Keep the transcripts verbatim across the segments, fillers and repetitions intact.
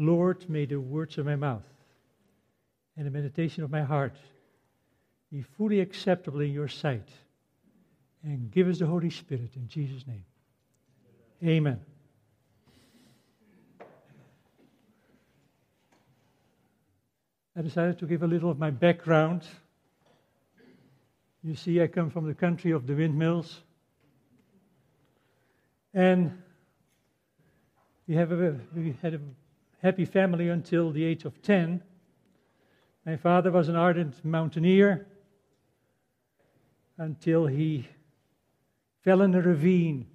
Lord, may the words of my mouth and the meditation of my heart be fully acceptable in your sight. And give us the Holy Spirit in Jesus' name. Amen. I decided to give a little of my background. You see, I come from the country of the windmills. And we, have a, we had a happy family until the age of ten. My father was an ardent mountaineer until he fell in a ravine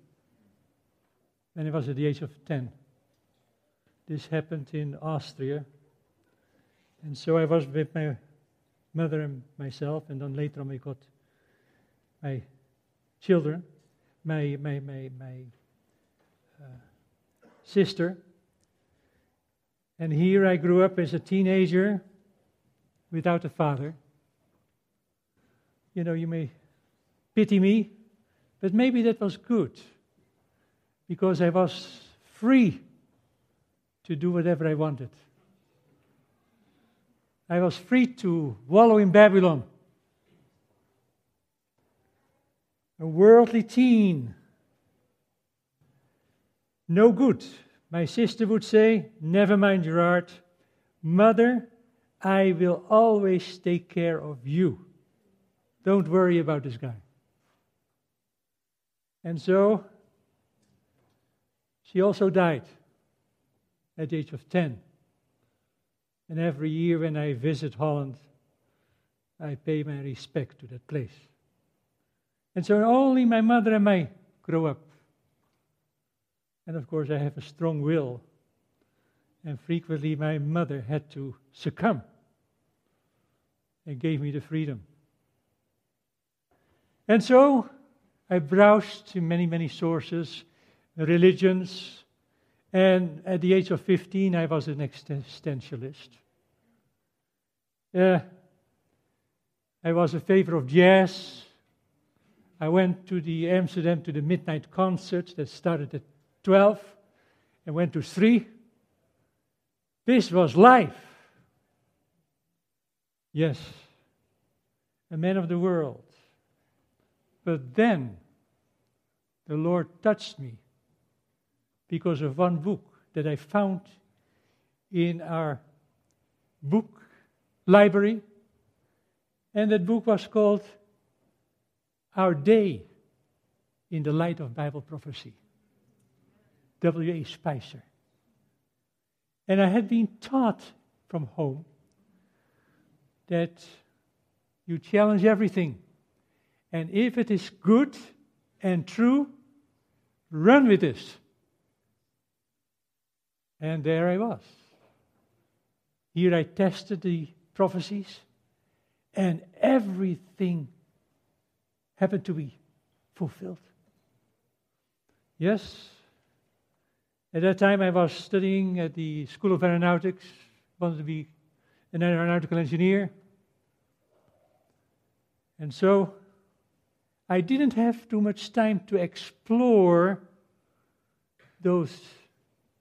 when he was at the age of ten. This happened in Austria. And so I was with my mother and myself, and then later on we got my children, my my my my uh, sister. And here I grew up as a teenager without a father. You know, you may pity me, but maybe that was good, because I was free to do whatever I wanted. I was free to wallow in Babylon. A worldly teen. No good. My sister would say, never mind, Gerard. Mother, I will always take care of you. Don't worry about this guy. And so, she also died at the age of ten. And every year when I visit Holland, I pay my respect to that place. And so only my mother and I grow up. And of course I have a strong will. And frequently my mother had to succumb and gave me the freedom. And so I browsed in many, many sources, religions. And at the age of fifteen, I was an existentialist. Uh, I was in favor of jazz. I went to the Amsterdam to the midnight concert that started at twelve and went to three. This was life. Yes, a man of the world. But then the Lord touched me, because of one book that I found in our book library. And that book was called Our Day in the Light of Bible Prophecy. W A Spicer. And I had been taught from home that you challenge everything. And if it is good and true, run with this. And there I was. Here I tested the prophecies, and everything happened to be fulfilled. Yes, at that time I was studying at the School of Aeronautics, wanted to be an aeronautical engineer. And so I didn't have too much time to explore those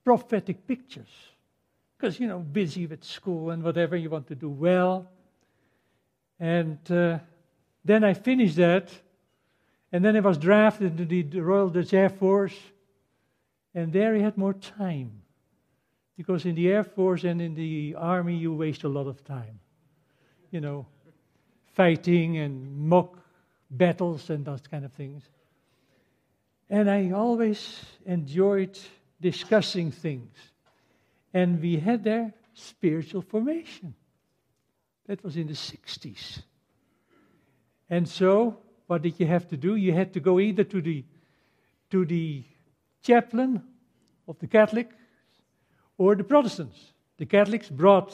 prophetic pictures, because, you know, busy with school and whatever, you want to do well. And uh, then I finished that, and then I was drafted into the Royal Dutch Air Force, and there I had more time, because in the Air Force and in the Army you waste a lot of time, you know, fighting and mock battles and those kind of things. And I always enjoyed discussing things. And we had their spiritual formation. That was in the sixties. And so, what did you have to do? You had to go either to the to the chaplain of the Catholics or the Protestants. The Catholics brought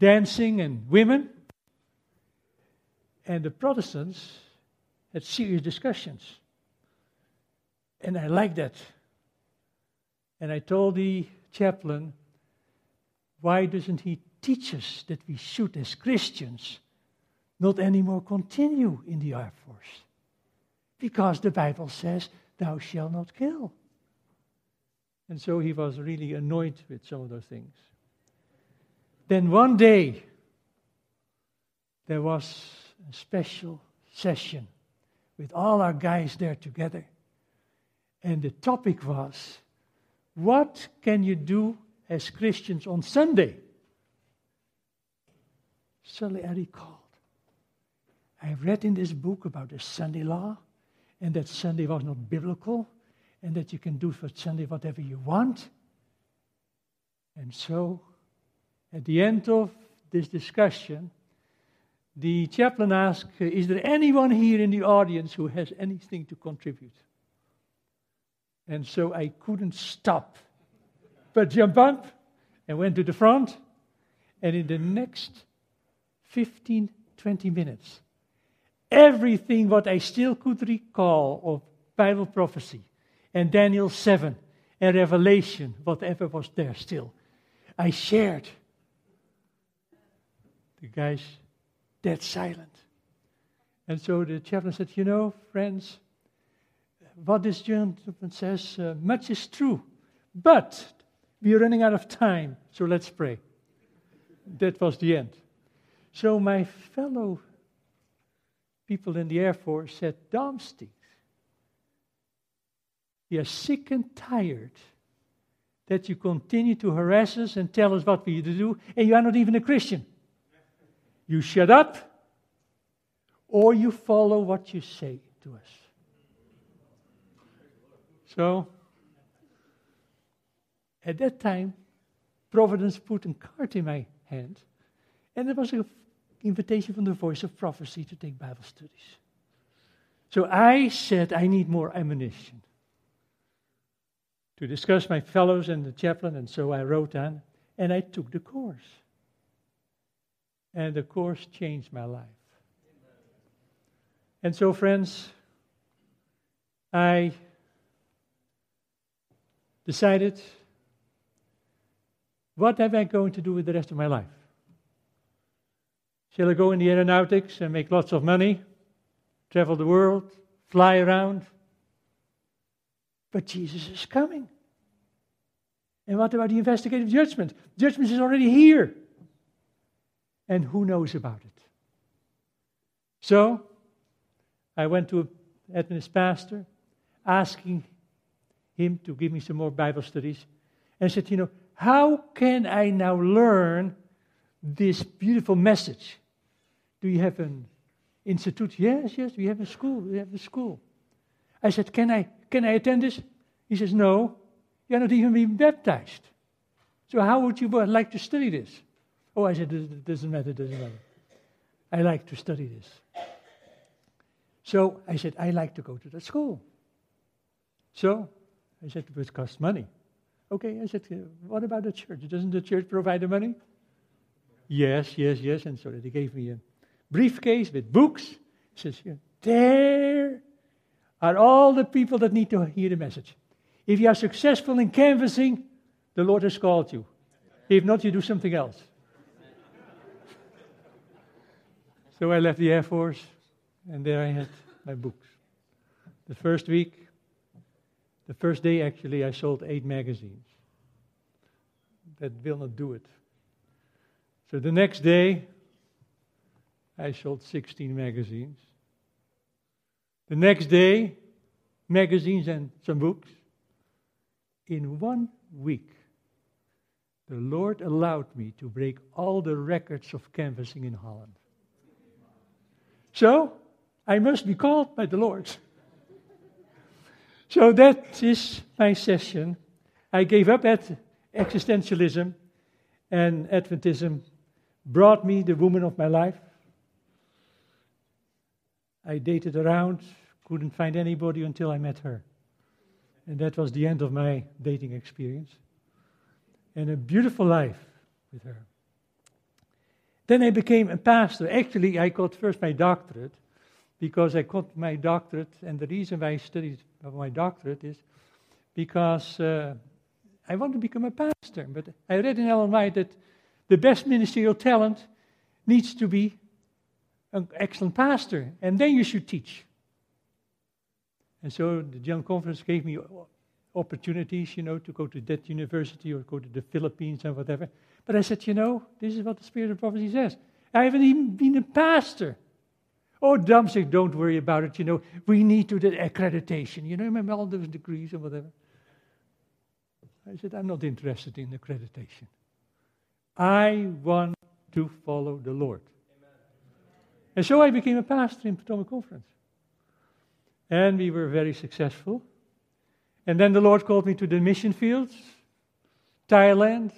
dancing and women, and the Protestants had serious discussions. And I liked that. And I told the chaplain, why doesn't he teach us that we should, as Christians, not anymore continue in the Air Force? Because the Bible says, thou shalt not kill. And so he was really annoyed with some of those things. Then one day, there was a special session with all our guys there together. And the topic was, what can you do as Christians on Sunday? Suddenly I recalled, I read in this book about the Sunday law, and that Sunday was not biblical, and that you can do for Sunday whatever you want. And so, at the end of this discussion, the chaplain asked, is there anyone here in the audience who has anything to contribute? And so I couldn't stop, but jumped up and went to the front. And in the next fifteen, twenty minutes, everything what I still could recall of Bible prophecy and Daniel seven and Revelation, whatever was there still, I shared. The guys dead silent. And so the chaplain said, you know, friends, what this gentleman says, uh, much is true, but we are running out of time, so let's pray. That was the end. So my fellow people in the Air Force said, Damsteegt, we are sick and tired that you continue to harass us and tell us what we need to do, and you are not even a Christian. You shut up, or you follow what you say to us. So, at that time, Providence put a card in my hand, and it was an invitation from the Voice of Prophecy to take Bible studies. So I said, I need more ammunition to discuss my fellows and the chaplain, and so I wrote down, and I took the course. And the course changed my life. And so, friends, I decided, what am I going to do with the rest of my life? Shall I go in the aeronautics and make lots of money, travel the world, fly around? But Jesus is coming. And what about the investigative judgment? Judgment is already here. And who knows about it? So, I went to an Adventist pastor, asking him to give me some more Bible studies, and said, you know, how can I now learn this beautiful message? Do you have an institute? Yes, yes, we have a school, we have a school. I said, can I, can I attend this? He says, no, you're not even being baptized. So how would you like to study this? Oh, I said, it doesn't matter, it doesn't matter. I like to study this. So I said, I like to go to that school. So I said, but it costs money. Okay, I said, what about the church? Doesn't the church provide the money? Yes, yes, yes. And so they gave me a briefcase with books. It says, there are all the people that need to hear the message. If you are successful in canvassing, the Lord has called you. If not, you do something else. So I left the Air Force, and there I had my books. The first week, the first day actually, I sold eight magazines. That will not do it. So the next day, I sold sixteen magazines. The next day, magazines and some books. In one week, the Lord allowed me to break all the records of canvassing in Holland. So, I must be called by the Lord. So that is my session. I gave up at existentialism, and Adventism brought me the woman of my life. I dated around, couldn't find anybody until I met her. And that was the end of my dating experience. And a beautiful life with her. Then I became a pastor. Actually, I got first my doctorate, because I got my doctorate, and the reason why I studied my doctorate is because uh, I want to become a pastor. But I read in Ellen White that the best ministerial talent needs to be an excellent pastor, and then you should teach. And so the General Conference gave me opportunities, you know, to go to that university or go to the Philippines and whatever. But I said, you know, this is what the Spirit of Prophecy says. I haven't even been a pastor. Oh, Damsteegt, don't worry about it, you know. We need to do the accreditation. You know, remember all those degrees and whatever. I said, I'm not interested in accreditation. I want to follow the Lord. Amen. And so I became a pastor in Potomac Conference. And we were very successful. And then the Lord called me to the mission fields, Thailand,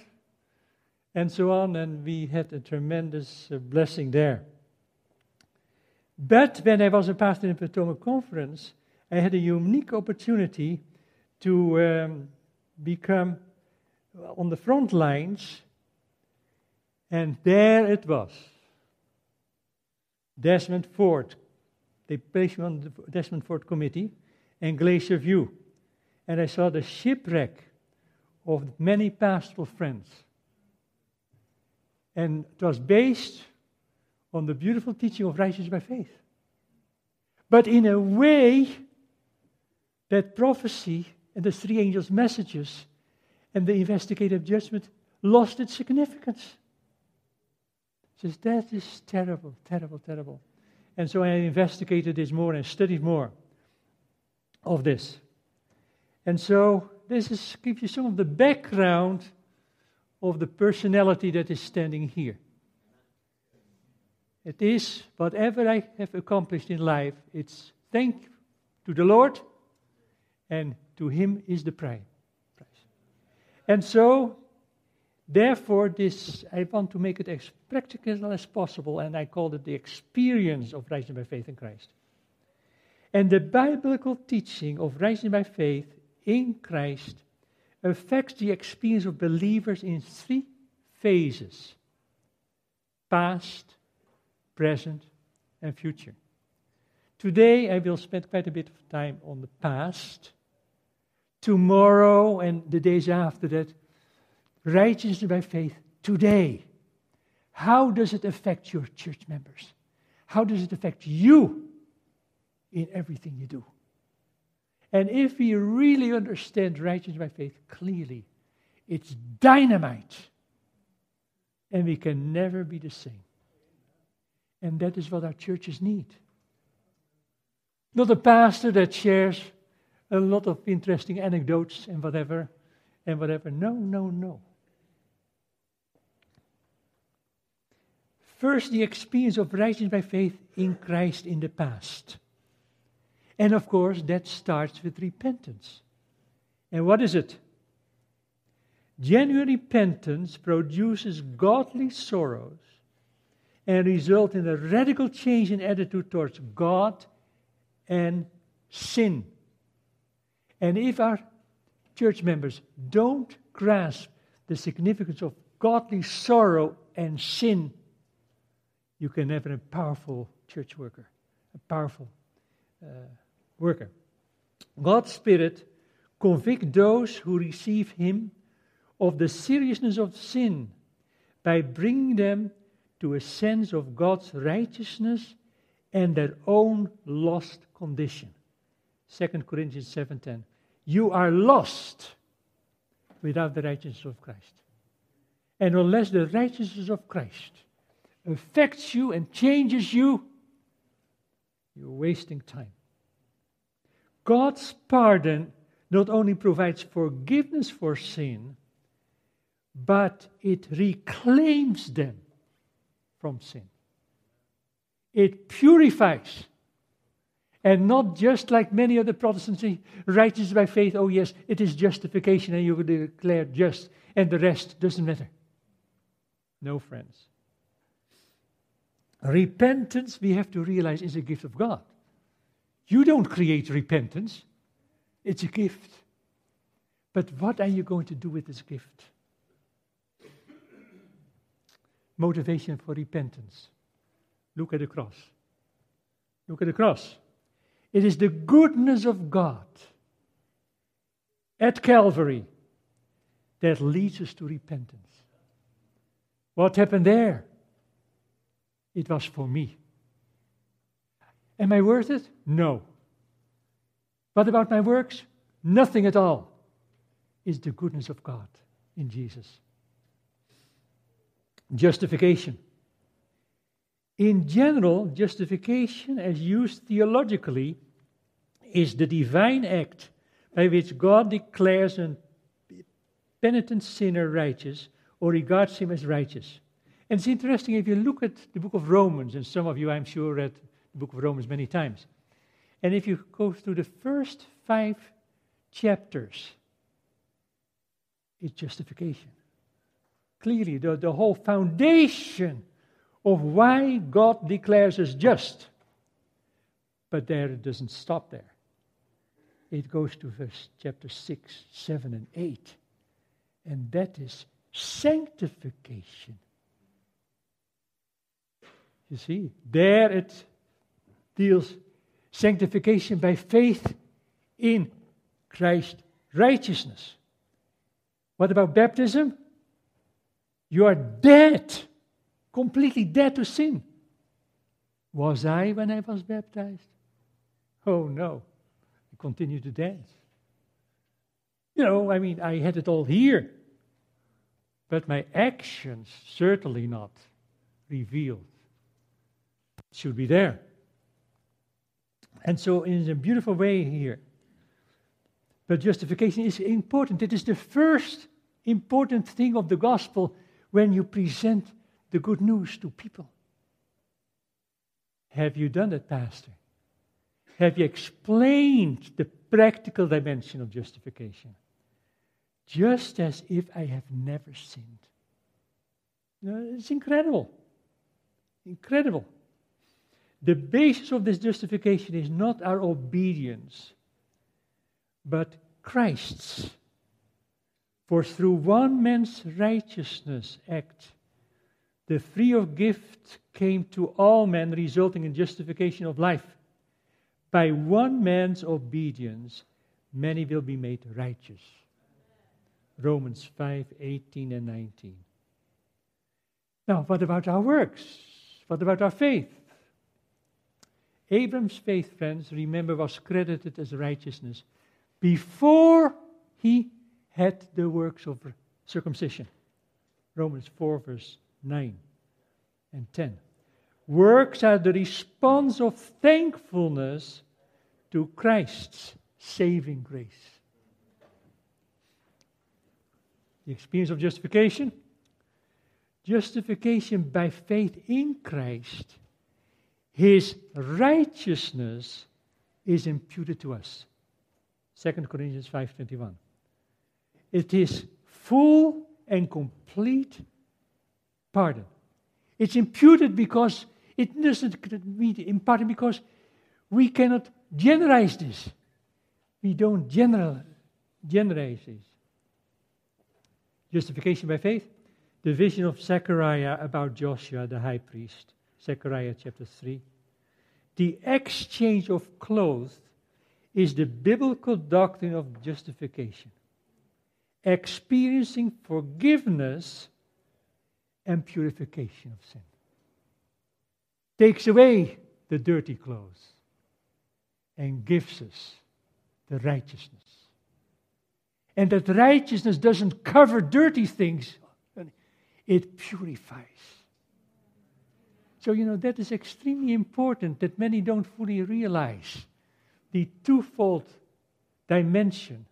and so on, and we had a tremendous uh, blessing there. But when I was a pastor in the Potomac Conference, I had a unique opportunity to um, become on the front lines, and there it was. Desmond Ford, they placed me on the Desmond Ford Committee, and Glacier View. And I saw the shipwreck of many pastoral friends. And it was based on the beautiful teaching of righteousness by faith. But in a way, that prophecy and the three angels' messages and the investigative judgment lost its significance. Says that is terrible, terrible, terrible. And so I investigated this more and studied more of this. And so this is, gives you some of the background of the personality that is standing here. It is whatever I have accomplished in life, it's thanks to the Lord, and to Him is the prize. And so, therefore, this I want to make it as practical as possible, and I call it the experience of rising by faith in Christ. And the biblical teaching of rising by faith in Christ affects the experience of believers in three phases: past, present, and future. Today I will spend quite a bit of time on the past. Tomorrow and the days after that, righteousness by faith today. How does it affect your church members? How does it affect you in everything you do? And if we really understand righteousness by faith clearly, it's dynamite. And we can never be the same. And that is what our churches need. Not a pastor that shares a lot of interesting anecdotes and whatever, and whatever. No, no, no. First, the experience of righteousness by faith in Christ in the past. And of course, that starts with repentance. And what is it? Genuine repentance produces godly sorrows and results in a radical change in attitude towards God and sin. And if our church members don't grasp the significance of godly sorrow and sin, you can have a powerful church worker, a powerful uh, worker. God's Spirit convicts those who receive Him of the seriousness of sin by bringing them to a sense of God's righteousness and their own lost condition. Second Corinthians seven ten. You are lost without the righteousness of Christ. And unless the righteousness of Christ affects you and changes you, you're wasting time. God's pardon not only provides forgiveness for sin, but it reclaims them from sin. It purifies. And not just like many other Protestants say, righteousness by faith, oh yes, it is justification and you declare just, and the rest doesn't matter. No, friends. Repentance, we have to realize, is a gift of God. You don't create repentance. It's a gift. But what are you going to do with this gift? Motivation for repentance. Look at the cross. Look at the cross. It is the goodness of God at Calvary that leads us to repentance. What happened there? It was for me. Am I worth it? No. What about my works? Nothing at all. is the goodness of God in Jesus. Justification. In general, justification, as used theologically, is the divine act by which God declares a penitent sinner righteous or regards him as righteous. And it's interesting, if you look at the book of Romans, and some of you, I'm sure, read the book of Romans many times, and if you go through the first five chapters, it's justification. Clearly, the, the whole foundation of why God declares us just. But there it doesn't stop there. It goes to verse chapter six, seven, and eight. And that is sanctification. You see, there it deals sanctification by faith in Christ's righteousness. What about baptism? You are dead, completely dead to sin. Was I when I was baptized? Oh no, I continue to dance. You know, I mean, I had it all here, but my actions certainly not revealed. It should be there. And so in a beautiful way here. But justification is important. It is the first important thing of the gospel when you present the good news to people. Have you done it, Pastor? Have you explained the practical dimension of justification? Just as if I have never sinned. You know, it's incredible. Incredible. The basis of this justification is not our obedience, but Christ's. For through one man's righteousness act, the free of gift came to all men, resulting in justification of life. By one man's obedience, many will be made righteous. Romans five, eighteen and nineteen. Now, what about our works? What about our faith? Abram's faith, friends, remember, was credited as righteousness before he had the works of circumcision. Romans four, verse nine and ten. Works are the response of thankfulness to Christ's saving grace. The experience of justification. Justification by faith in Christ. His righteousness is imputed to us. Second Corinthians five twenty-one. It is full and complete pardon. It's imputed because it doesn't mean in pardon because we cannot generalize this. We don't general, generalize this. Justification by faith. The vision of Zechariah about Joshua the high priest. Zechariah chapter three. The exchange of clothes is the biblical doctrine of justification. Experiencing forgiveness and purification of sin. Takes away the dirty clothes and gives us the righteousness. And that righteousness doesn't cover dirty things, it purifies. So, you know, that is extremely important that many don't fully realize the twofold dimension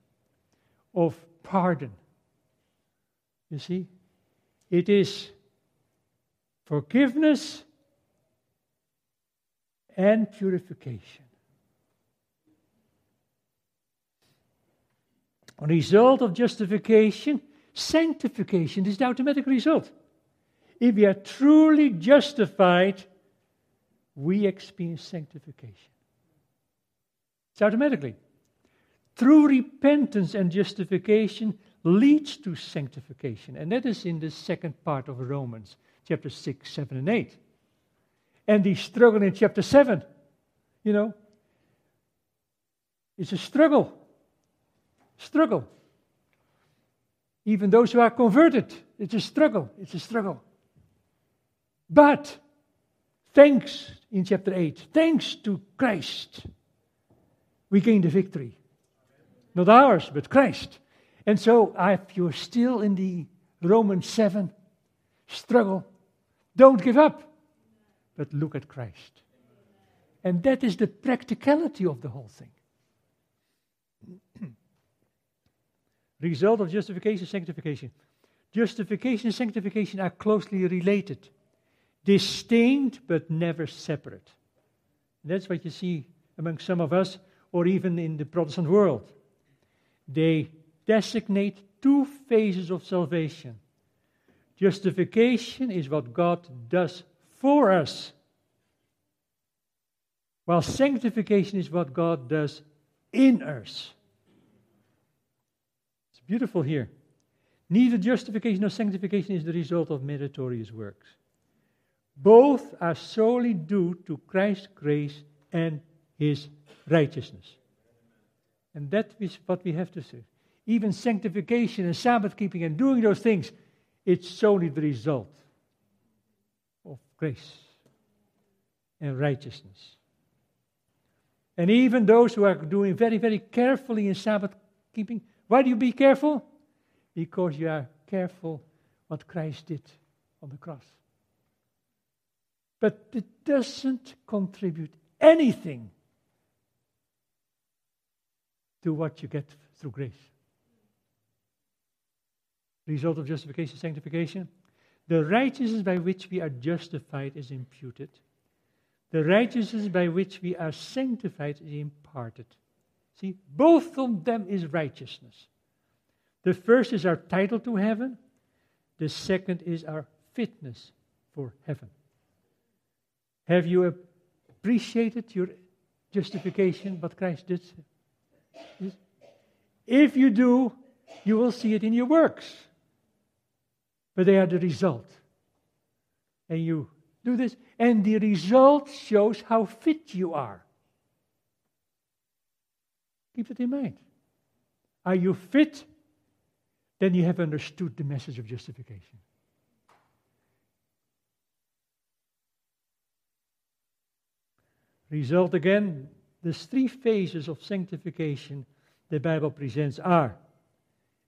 of pardon. You see, it is forgiveness and purification. A result of justification, sanctification is the automatic result. If we are truly justified, we experience sanctification. It's automatically. True repentance and justification leads to sanctification. And that is in the second part of Romans, chapter six, seven, and eight. And the struggle in chapter seven, you know, it's a struggle. Struggle. Even those who are converted, it's a struggle. It's a struggle. But, thanks, in chapter eight, thanks to Christ, we gain the victory. Not ours, but Christ. And so if you're still in the Romans seven struggle, don't give up, but look at Christ. And that is the practicality of the whole thing. Result of justification and sanctification. Justification and sanctification are closely related, distinct but never separate. And that's what you see among some of us, or even in the Protestant world. They designate two phases of salvation. Justification is what God does for us, while sanctification is what God does in us. It's beautiful here. Neither justification nor sanctification is the result of meritorious works. Both are solely due to Christ's grace and His righteousness. And that is what we have to say. Even sanctification and Sabbath keeping and doing those things, it's solely the result of grace and righteousness. And even those who are doing very, very carefully in Sabbath keeping, why do you be careful? Because you are careful what Christ did on the cross. But it doesn't contribute anything to what you get through grace. Result of justification, sanctification. The righteousness by which we are justified is imputed. The righteousness by which we are sanctified is imparted. See, both of them is righteousness. The first is our title to heaven. The second is our fitness for heaven. Have you appreciated your justification, what Christ did? If you do, you will see it in your works. But they are the result. And you do this, and the result shows how fit you are. Keep that in mind. Are you fit? Then you have understood the message of justification. Result again, the three phases of sanctification the Bible presents are,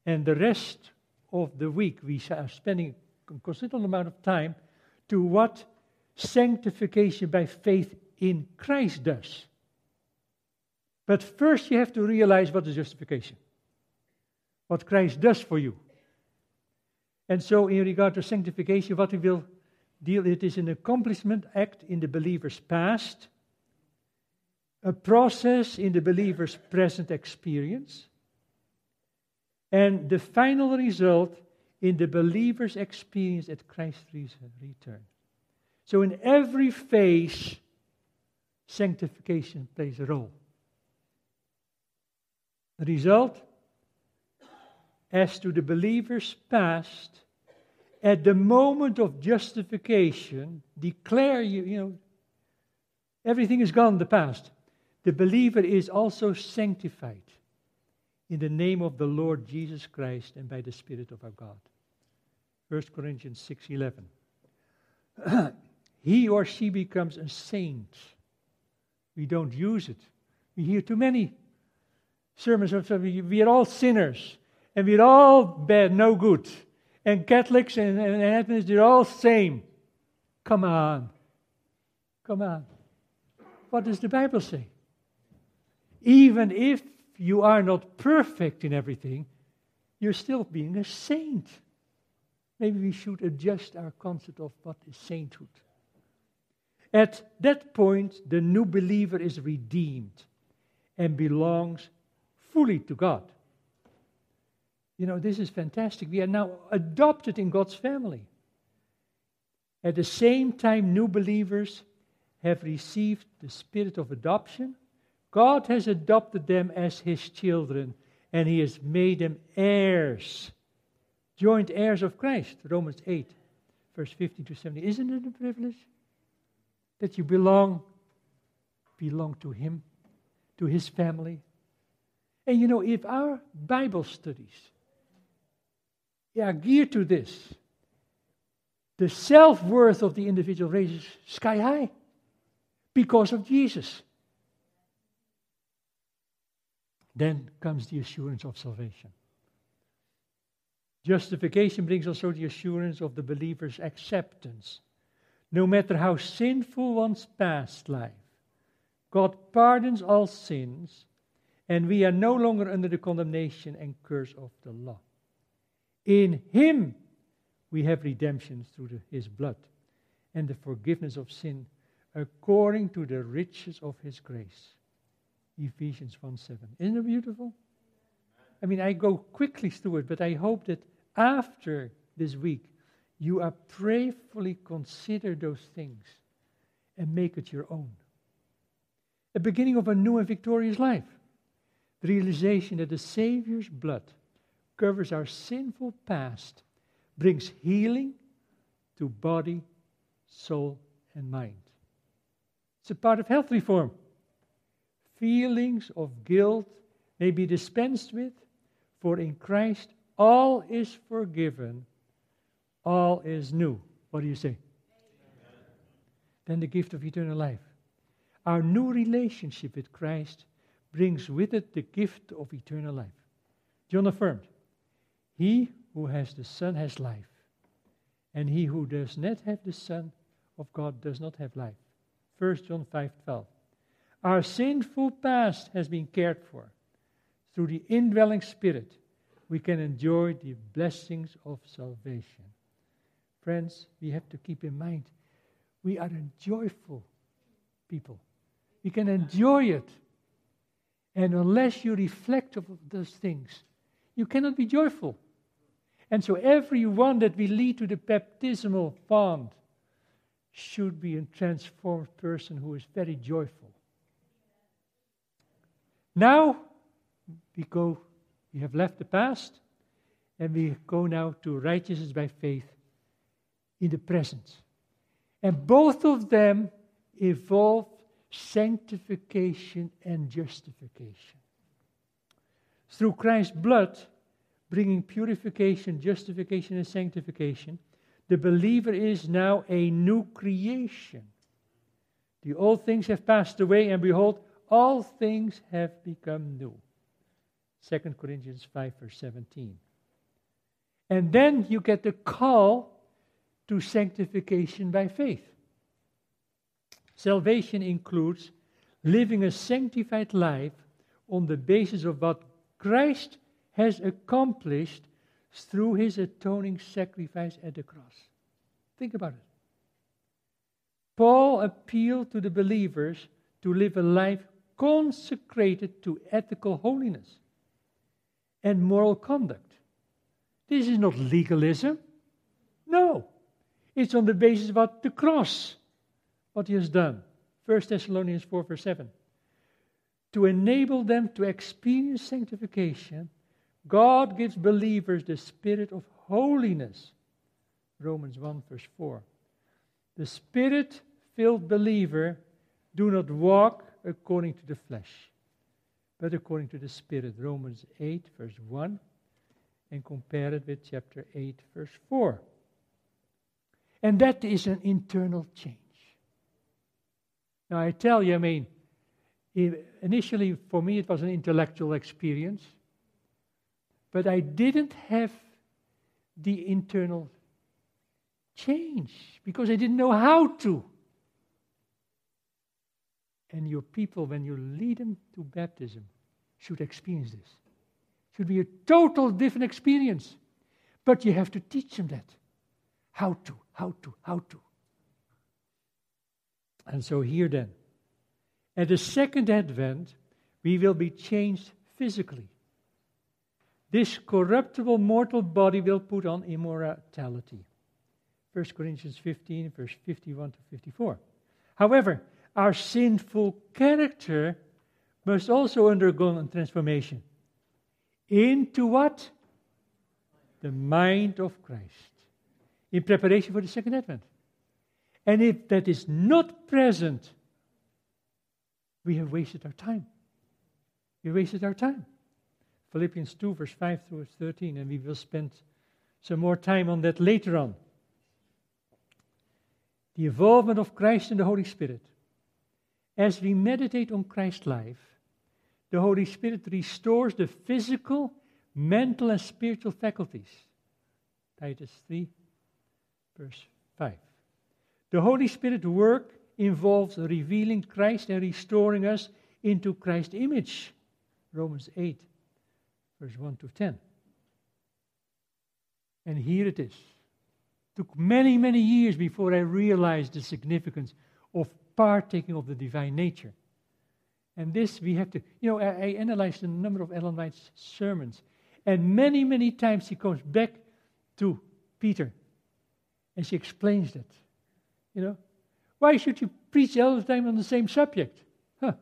and the rest of the week we are spending a considerable amount of time to what sanctification by faith in Christ does. But first you have to realize what is justification, what Christ does for you. And so in regard to sanctification, what we will deal with is an accomplishment act in the believer's past, a process in the believer's present experience, and the final result in the believer's experience at Christ's return. So in every phase, sanctification plays a role. The result, as to the believer's past, at the moment of justification, declare, you, you know, everything is gone, the past. The believer is also sanctified in the name of the Lord Jesus Christ and by the Spirit of our God. First Corinthians six eleven. He or she becomes a saint. We don't use it. We hear too many sermons. We are all sinners. And we are all bad, no good. And Catholics and, and Adventists, they're all the same. Come on. Come on. What does the Bible say? Even if you are not perfect in everything, you're still being a saint. Maybe we should adjust our concept of what is sainthood. At that point, the new believer is redeemed and belongs fully to God. You know, this is fantastic. We are now adopted in God's family. At the same time, new believers have received the spirit of adoption. God has adopted them as His children, and He has made them heirs, joint heirs of Christ, Romans eight, verse fifteen to seventeen. Isn't it a privilege that you belong, belong to Him, to His family? And you know, if our Bible studies are geared to this, the self-worth of the individual raises sky high because of Jesus. Then comes the assurance of salvation. Justification brings also the assurance of the believer's acceptance. No matter how sinful one's past life, God pardons all sins, and we are no longer under the condemnation and curse of the law. In Him we have redemption through the, His blood and the forgiveness of sin according to the riches of His grace. Ephesians one seven. Isn't it beautiful? I mean, I go quickly through it, but I hope that after this week, you are prayerfully consider those things and make it your own. A beginning of a new and victorious life. The realization that the Savior's blood covers our sinful past, brings healing to body, soul, and mind. It's a part of health reform. Feelings of guilt may be dispensed with, for in Christ all is forgiven, all is new. What do you say? Amen. Then the gift of eternal life. Our new relationship with Christ brings with it the gift of eternal life. John affirmed, "He who has the Son has life, and he who does not have the Son of God does not have life." First John five twelve. Our sinful past has been cared for. Through the indwelling Spirit, we can enjoy the blessings of salvation. Friends, we have to keep in mind, we are a joyful people. We can enjoy it. And unless you reflect on those things, you cannot be joyful. And so everyone that we lead to the baptismal font should be a transformed person who is very joyful. Now, we go, we have left the past, and we go now to righteousness by faith in the present. And both of them involve sanctification and justification. Through Christ's blood, bringing purification, justification, and sanctification, the believer is now a new creation. The old things have passed away, and behold, all things have become new. Second Corinthians five, verse seventeen. And then you get the call to sanctification by faith. Salvation includes living a sanctified life on the basis of what Christ has accomplished through His atoning sacrifice at the cross. Think about it. Paul appealed to the believers to live a life consecrated to ethical holiness and moral conduct. This is not legalism. No. It's on the basis of what the cross, what He has done. First Thessalonians four, verse seven. To enable them to experience sanctification, God gives believers the spirit of holiness. Romans one, verse four. The Spirit-filled believer do not walk according to the flesh, but according to the Spirit. Romans eight, verse one, and compare it with chapter eight, verse four. And that is an internal change. Now I tell you, I mean, initially for me it was an intellectual experience, but I didn't have the internal change, because I didn't know how to. And your people, when you lead them to baptism, should experience this. It should be a total different experience. But you have to teach them that. How to, how to, how to. And so here then, at the second advent, we will be changed physically. This corruptible mortal body will put on immortality. First Corinthians fifteen, verse fifty-one to fifty-four. However, our sinful character must also undergo a transformation. Into what? The mind of Christ. In preparation for the second advent. And if that is not present, we have wasted our time. We wasted our time. Philippians two, verse five through thirteen, and we will spend some more time on that later on. The involvement of Christ and the Holy Spirit. As we meditate on Christ's life, the Holy Spirit restores the physical, mental, and spiritual faculties Titus three, verse five. The Holy Spirit's work involves revealing Christ and restoring us into Christ's image. Romans eight, verse one to ten. And here it is. Took many, many years before I realized the significance of partaking of the divine nature. And this we have to, you know, I, I analyzed a number of Ellen White's sermons. And many, many times she comes back to Peter. And she explains that. You know, why should you preach all the time on the same subject? Huh,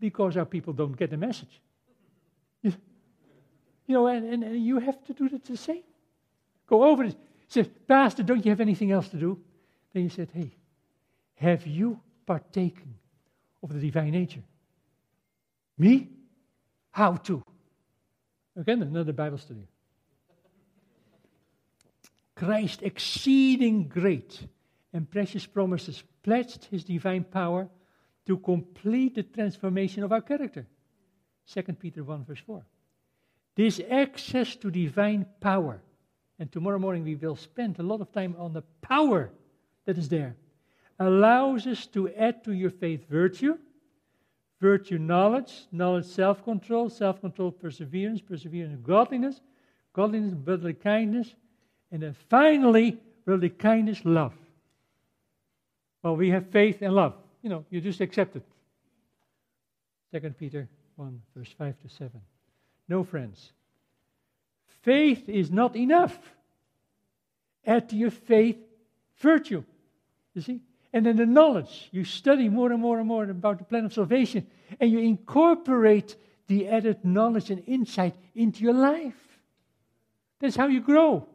because our people don't get the message. You know, and, and, and you have to do that the same. Go over it. Says, Pastor, don't you have anything else to do? Then he said, hey, have you partaken of the divine nature? Me? How to? Again, another Bible study. Christ's exceeding great and precious promises pledged his divine power to complete the transformation of our character. Second Peter one, verse four. This access to divine power, and tomorrow morning we will spend a lot of time on the power that is there, allows us to add to your faith virtue, virtue knowledge, knowledge self-control, self-control perseverance, perseverance godliness, godliness brotherly kindness, and then finally brotherly kindness, love. Well, we have faith and love. You know, you just accept it. Second Peter one, verse five to seven. No, friends. Faith is not enough. Add to your faith virtue, you see? And then the knowledge. You study more and more and more about the plan of salvation, and you incorporate the added knowledge and insight into your life. That's how you grow.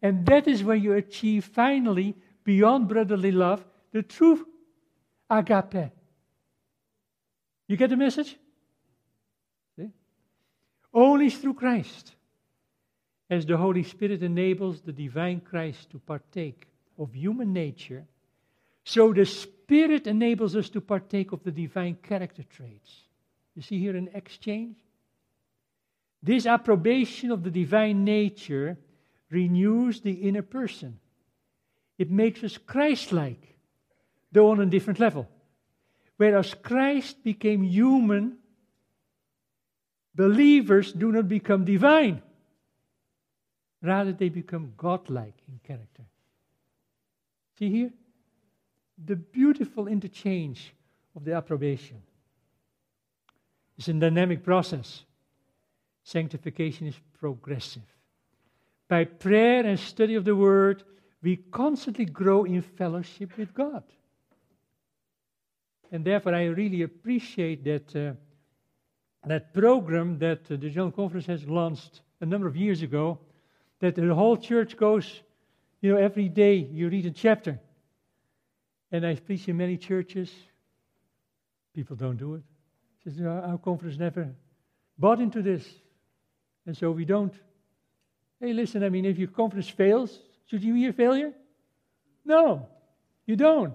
And that is where you achieve, finally, beyond brotherly love, the true agape. You get the message? See? Only through Christ, as the Holy Spirit enables the divine Christ to partake of human nature, so the Spirit enables us to partake of the divine character traits. You see here an exchange? This approbation of the divine nature renews the inner person. It makes us Christ-like, though on a different level. Whereas Christ became human, believers do not become divine. Rather, they become God-like in character. See here? The beautiful interchange of the approbation. It's a dynamic process. Sanctification is progressive. By prayer and study of the Word, we constantly grow in fellowship with God. And therefore, I really appreciate that uh, that program that uh, the General Conference has launched a number of years ago, that the whole church goes, you know, every day you read a chapter. And I preach in many churches. People don't do it. Says, our conference never bought into this. And so we don't. Hey, listen, I mean, if your conference fails, should you hear failure? No, you don't.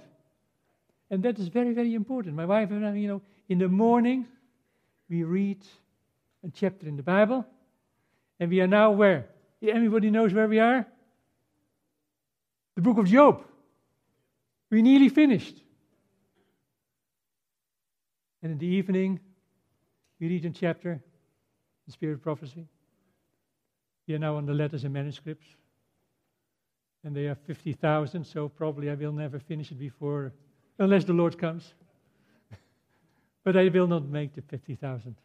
And that is very, very important. My wife and I, you know, in the morning, we read a chapter in the Bible. And we are now where? Everybody knows where we are? The book of Job. We nearly finished. And in the evening, we read a chapter, the Spirit of Prophecy. We are now on the letters and manuscripts. And they are fifty thousand, so probably I will never finish it before, unless the Lord comes. But I will not make the fifty thousand.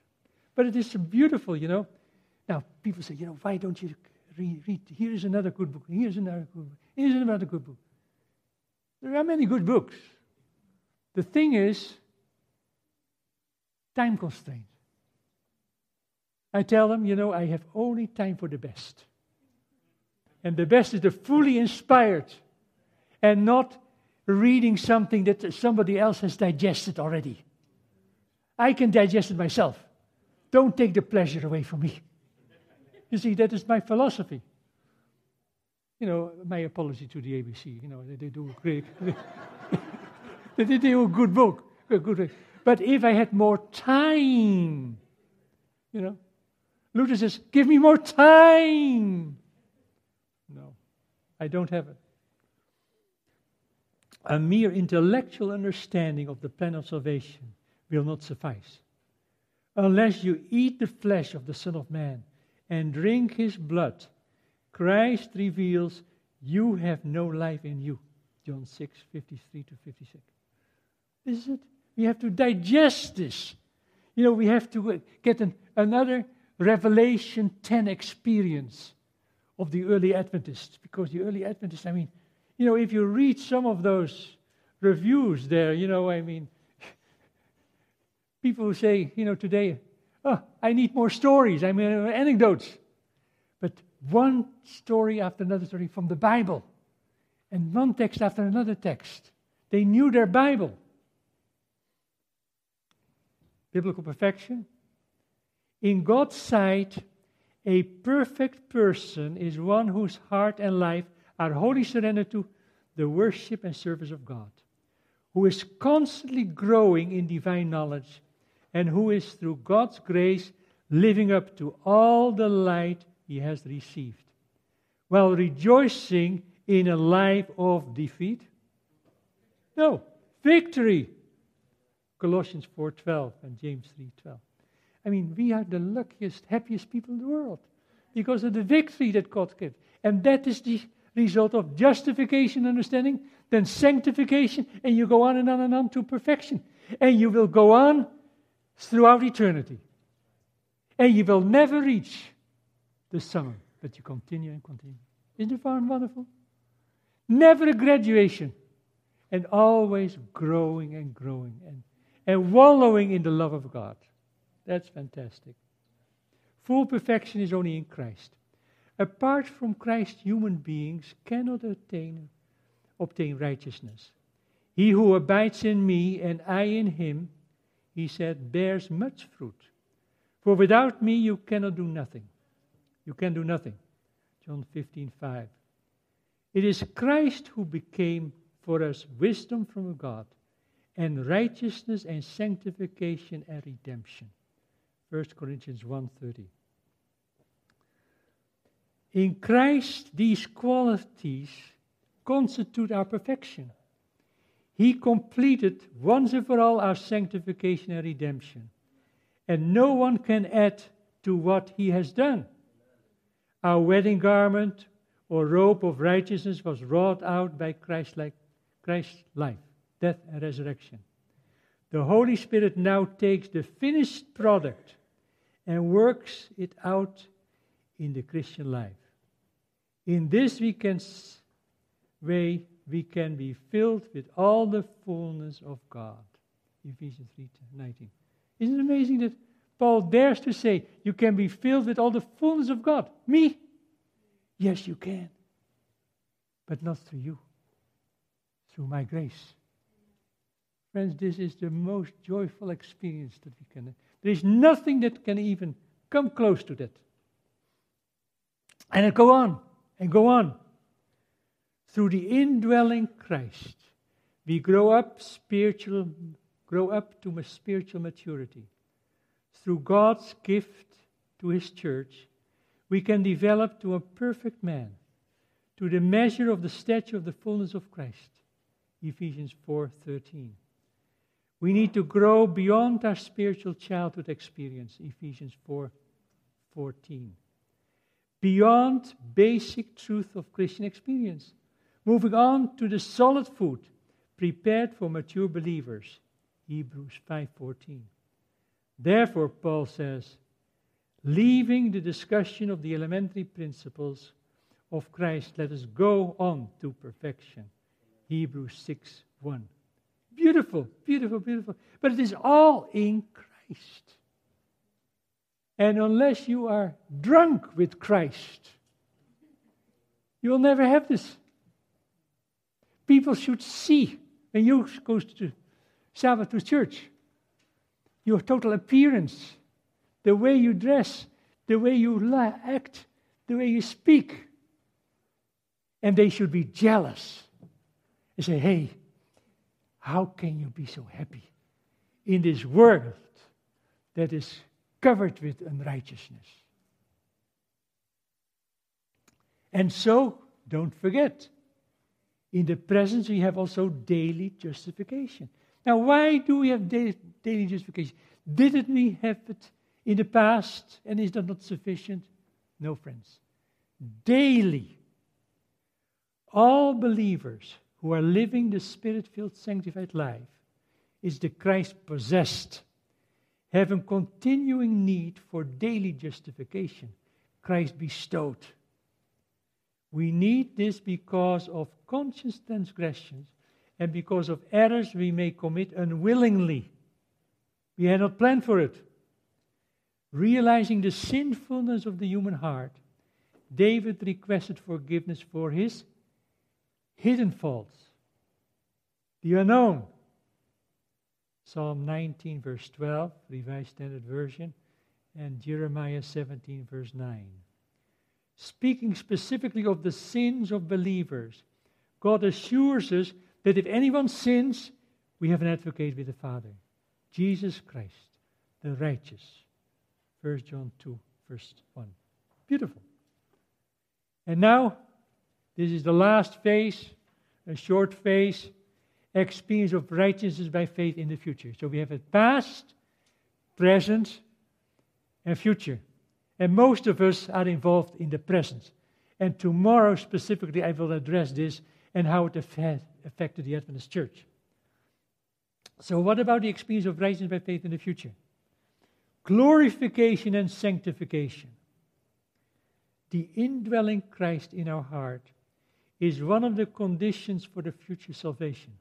But it is beautiful, you know. Now, people say, you know, why don't you read? read? Here is another good book. Here is another good book. Here is another good book. There are many good books. The thing is, time constraint. I tell them, you know, I have only time for the best. And the best is the fully inspired and not reading something that somebody else has digested already. I can digest it myself. Don't take the pleasure away from me. You see, that is my philosophy. You know, my apology to the A B C. You know, they, they do a great, they, they do a good book, a good book. But if I had more time, you know, Luther says, give me more time. I don't have it. A mere intellectual understanding of the plan of salvation will not suffice. Unless you eat the flesh of the Son of Man and drink his blood, Christ reveals you have no life in you. John six, fifty-three to fifty-six. This is it. We have to digest this. You know, we have to get an, another Revelation ten experience of the early Adventists. Because the early Adventists, I mean, you know, if you read some of those reviews there, you know, I mean, people who say, you know, today, oh, I need more stories, I mean, anecdotes. But one story after another story from the Bible, and one text after another text. They knew their Bible. Biblical perfection. In God's sight, a perfect person is one whose heart and life are wholly surrendered to the worship and service of God, who is constantly growing in divine knowledge, and who is, through God's grace, living up to all the light he has received, while rejoicing in a life of defeat. No, victory. Colossians four twelve and James three twelve. I mean, we are the luckiest, happiest people in the world because of the victory that God gives. And that is the result of justification, understanding, then sanctification, and you go on and on and on to perfection. And you will go on throughout eternity. And you will never reach the summit, but you continue and continue. Isn't it far and wonderful? Never a graduation, and always growing and growing and, and wallowing in the love of God. That's fantastic. Full perfection is only in Christ. Apart from Christ, human beings cannot attain, obtain righteousness. He who abides in me and I in him, he said, bears much fruit. For without me you cannot do nothing. You can do nothing. John fifteen five. It is Christ who became for us wisdom from God, and righteousness and sanctification and redemption. First Corinthians one thirty. In Christ, these qualities constitute our perfection. He completed once and for all our sanctification and redemption. And no one can add to what he has done. Our wedding garment or robe of righteousness was wrought out by Christ's life, death, and resurrection. The Holy Spirit now takes the finished product and works it out in the Christian life. In this we can way we can be filled with all the fullness of God. Ephesians three nineteen. Isn't it amazing that Paul dares to say, you can be filled with all the fullness of God? Me? Yes, you can. But not through you. Through my grace. Friends, this is the most joyful experience that we can have. There is nothing that can even come close to that. And it go on, and go on. Through the indwelling Christ, we grow up spiritual, grow up to spiritual maturity. Through God's gift to his church, we can develop to a perfect man, to the measure of the stature of the fullness of Christ. Ephesians four thirteen. We need to grow beyond our spiritual childhood experience. Ephesians four fourteen. Beyond basic truth of Christian experience. Moving on to the solid food prepared for mature believers. Hebrews five fourteen. Therefore, Paul says, leaving the discussion of the elementary principles of Christ, let us go on to perfection. Hebrews six one. Beautiful, beautiful, beautiful. But it is all in Christ. And unless you are drunk with Christ, you will never have this. People should see when you go to Sabbath to church, your total appearance, the way you dress, the way you act, the way you speak. And they should be jealous and say, hey, how can you be so happy in this world that is covered with unrighteousness? And so don't forget, in the presence we have also daily justification. Now, why do we have daily, daily justification? Didn't we have it in the past, and is that not sufficient? No, friends. Daily, all believers who are living the Spirit-filled, sanctified life is the Christ-possessed, have a continuing need for daily justification, Christ bestowed. We need this because of conscious transgressions and because of errors we may commit unwillingly. We had not planned for it. Realizing the sinfulness of the human heart, David requested forgiveness for his hidden faults, the unknown. Psalm nineteen, verse twelve, Revised Standard Version, and Jeremiah seventeen, verse nine. Speaking specifically of the sins of believers, God assures us that if anyone sins, we have an advocate with the Father, Jesus Christ, the righteous. First John two, verse one. Beautiful. And now, this is the last phase, a short phase, experience of righteousness by faith in the future. So we have a past, present, and future. And most of us are involved in the present. And tomorrow specifically I will address this and how it affected the Adventist Church. So what about the experience of righteousness by faith in the future? Glorification and sanctification. The indwelling Christ in our heart is one of the conditions for the future salvation.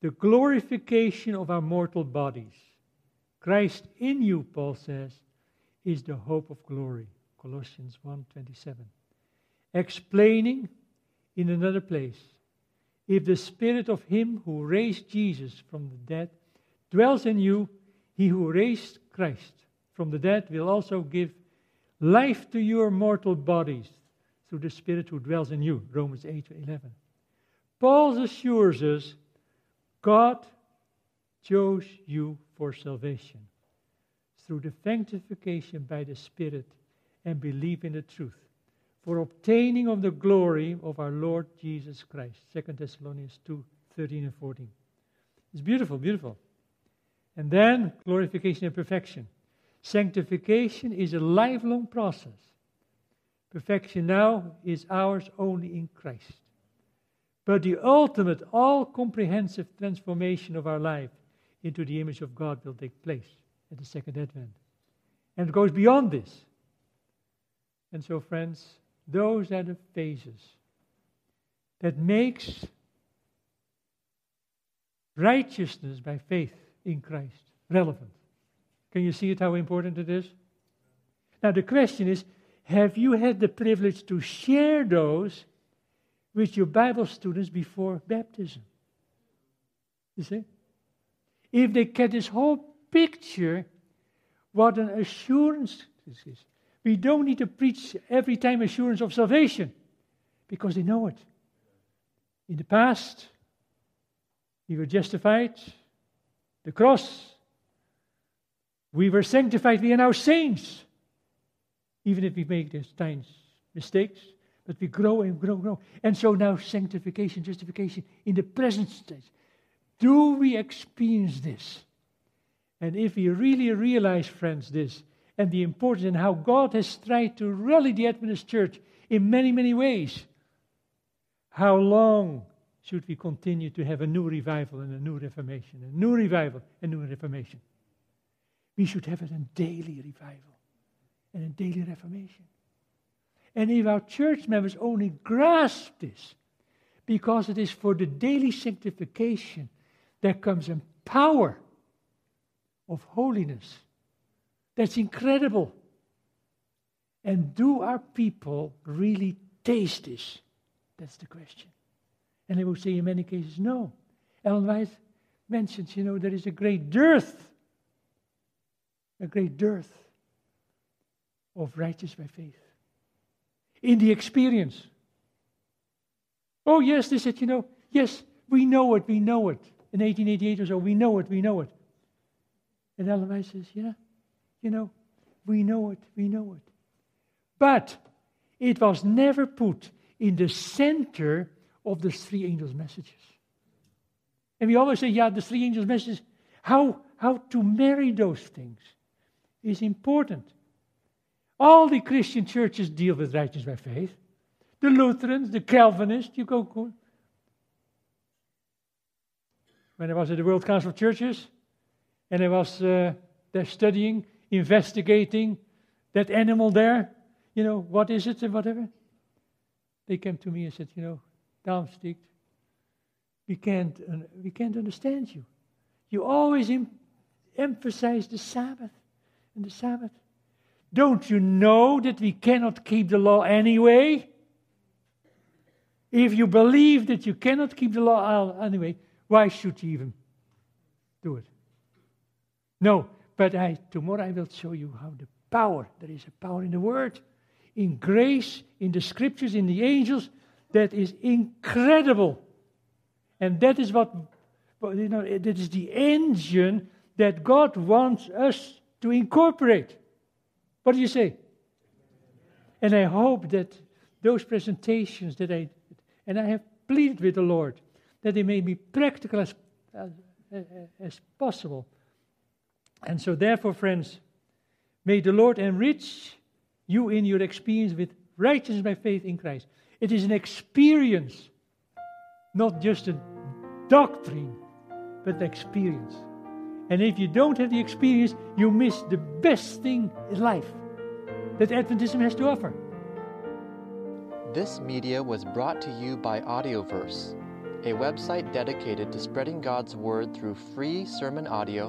The glorification of our mortal bodies. Christ in you, Paul says, is the hope of glory. Colossians one twenty-seven. Explaining in another place, if the spirit of him who raised Jesus from the dead dwells in you, he who raised Christ from the dead will also give life to your mortal bodies through the spirit who dwells in you. Romans eight eleven. Paul assures us God chose you for salvation through the sanctification by the Spirit and belief in the truth for obtaining of the glory of our Lord Jesus Christ. Second Thessalonians two, thirteen and fourteen. It's beautiful, beautiful. And then glorification and perfection. Sanctification is a lifelong process. Perfection now is ours only in Christ. But the ultimate, all-comprehensive transformation of our life into the image of God will take place at the Second Advent. And it goes beyond this. And so, friends, those are the phases that makes righteousness by faith in Christ relevant. Can you see it, how important it is? Now, the question is, have you had the privilege to share those with your Bible students before baptism? You see? If they get this whole picture, what an assurance this is. We don't need to preach every time assurance of salvation, because they know it. In the past, we were justified, the cross. We were sanctified, we are now saints. Even if we make these times mistakes, but we grow and grow and grow. And so now sanctification, justification in the present stage. Do we experience this? And if we really realize, friends, this, and the importance and how God has tried to rally the Adventist Church in many, many ways, how long should we continue to have a new revival and a new reformation, a new revival and new reformation? We should have it in daily revival and a daily reformation. And if our church members only grasp this, because it is for the daily sanctification, there comes a power of holiness that's incredible. And do our people really taste this? That's the question. And I will say in many cases, no. Ellen White mentions, you know, there is a great dearth, a great dearth of righteous by faith. In the experience. Oh yes, they said, you know, yes, we know it, we know it. In eighteen eighty-eight or so, we know it, we know it. And Ellen White says, yeah, you know, we know it, we know it. But it was never put in the center of the three angels' messages. And we always say, yeah, the three angels' messages, how, how to marry those things is important. All the Christian churches deal with righteousness by faith. The Lutherans, the Calvinists, you go... go. When I was at the World Council of Churches, and I was uh, there studying, investigating that animal there, you know, what is it and whatever, they came to me and said, you know, Damsteegt, we can't, uh, we can't understand you. You always em- emphasize the Sabbath and the Sabbath. Don't you know that we cannot keep the law anyway? If you believe that you cannot keep the law anyway, why should you even do it? No, but I, tomorrow I will show you how the power, there is a power in the Word, in grace, in the Scriptures, in the angels, that is incredible. And that is what, you know, that is the engine that God wants us to incorporate. What do you say? And I hope that those presentations that I, and I have pleaded with the Lord, that they may be practical as, as, as possible. And so therefore, friends, may the Lord enrich you in your experience with righteousness by faith in Christ. It is an experience, not just a doctrine, but an experience. And if you don't have the experience, you miss the best thing in life that Adventism has to offer. This media was brought to you by Audioverse, a website dedicated to spreading God's Word through free sermon audio